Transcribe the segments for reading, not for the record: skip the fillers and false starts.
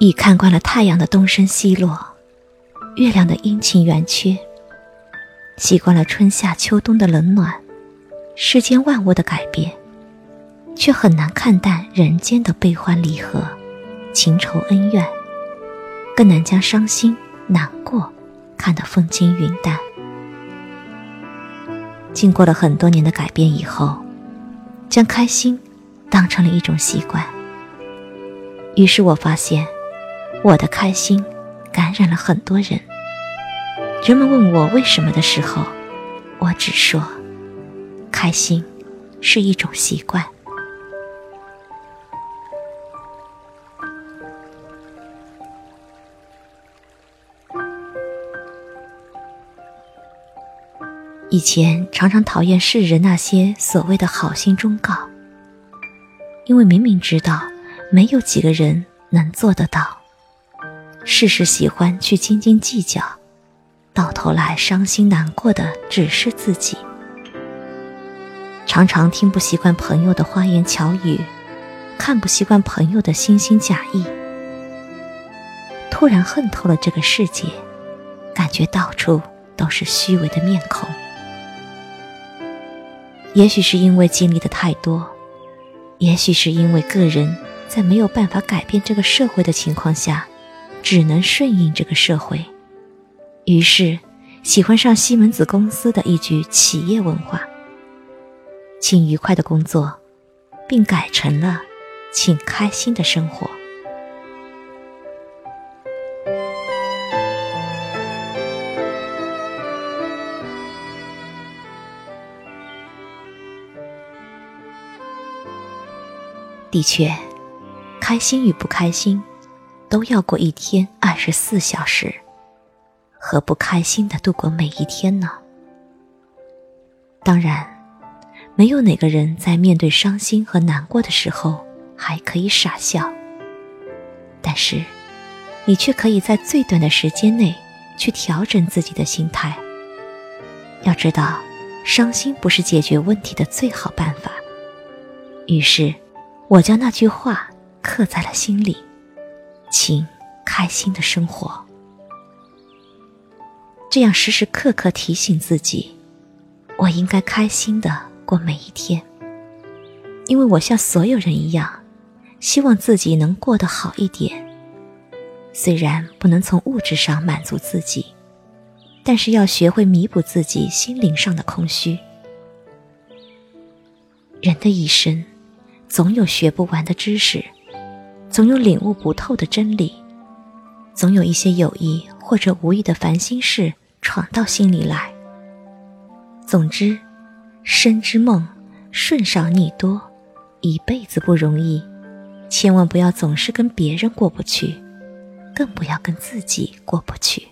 已看惯了太阳的东升西落，月亮的阴晴圆缺，习惯了春夏秋冬的冷暖，世间万物的改变，却很难看淡人间的悲欢离合、情仇恩怨，更难将伤心难过看得风轻云淡。经过了很多年的改变以后，将开心当成了一种习惯，于是我发现我的开心感染了很多人。人们问我为什么的时候，我只说开心是一种习惯。以前常常讨厌世人那些所谓的好心忠告，因为明明知道没有几个人能做得到，事事喜欢去斤斤计较，到头来伤心难过的只是自己。常常听不习惯朋友的花言巧语，看不习惯朋友的心心假意，突然恨透了这个世界，感觉到处都是虚伪的面孔。也许是因为经历的太多，也许是因为个人在没有办法改变这个社会的情况下，只能顺应这个社会，于是喜欢上西门子公司的一句企业文化，请愉快的工作，并改成了请开心的生活。的确，开心与不开心都要过一天24小时，何不开心地度过每一天呢？当然，没有哪个人在面对伤心和难过的时候还可以傻笑，但是你却可以在最短的时间内去调整自己的心态。要知道，伤心不是解决问题的最好办法，于是我将那句话刻在了心里，请开心的生活。这样时时刻刻提醒自己，我应该开心的过每一天，因为我像所有人一样，希望自己能过得好一点。虽然不能从物质上满足自己，但是要学会弥补自己心灵上的空虚。人的一生总有学不完的知识，总有领悟不透的真理，总有一些有意或者无意的烦心事闯到心里来。总之，生之梦，顺少逆多，一辈子不容易，千万不要总是跟别人过不去，更不要跟自己过不去。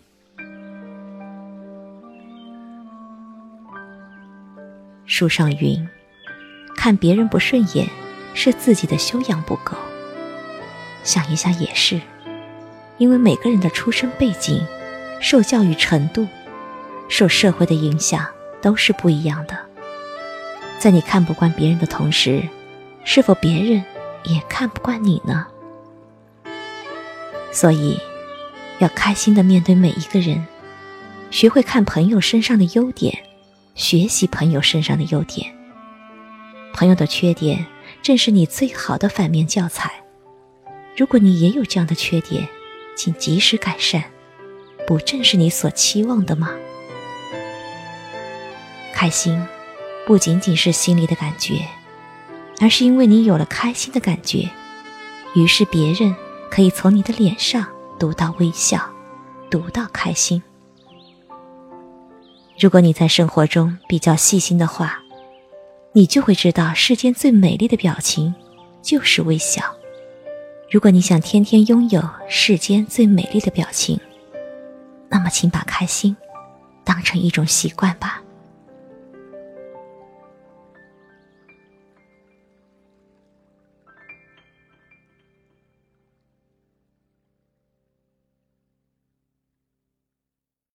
书上云，看别人不顺眼是自己的修养不够。想一下也是，因为每个人的出身背景、受教育程度、受社会的影响都是不一样的。在你看不惯别人的同时，是否别人也看不惯你呢？所以，要开心地面对每一个人，学会看朋友身上的优点，学习朋友身上的优点。朋友的缺点正是你最好的反面教材。如果你也有这样的缺点，请及时改善，不正是你所期望的吗？开心不仅仅是心里的感觉，而是因为你有了开心的感觉，于是别人可以从你的脸上读到微笑，读到开心。如果你在生活中比较细心的话，你就会知道世间最美丽的表情就是微笑。如果你想天天拥有世间最美丽的表情，那么请把开心当成一种习惯吧。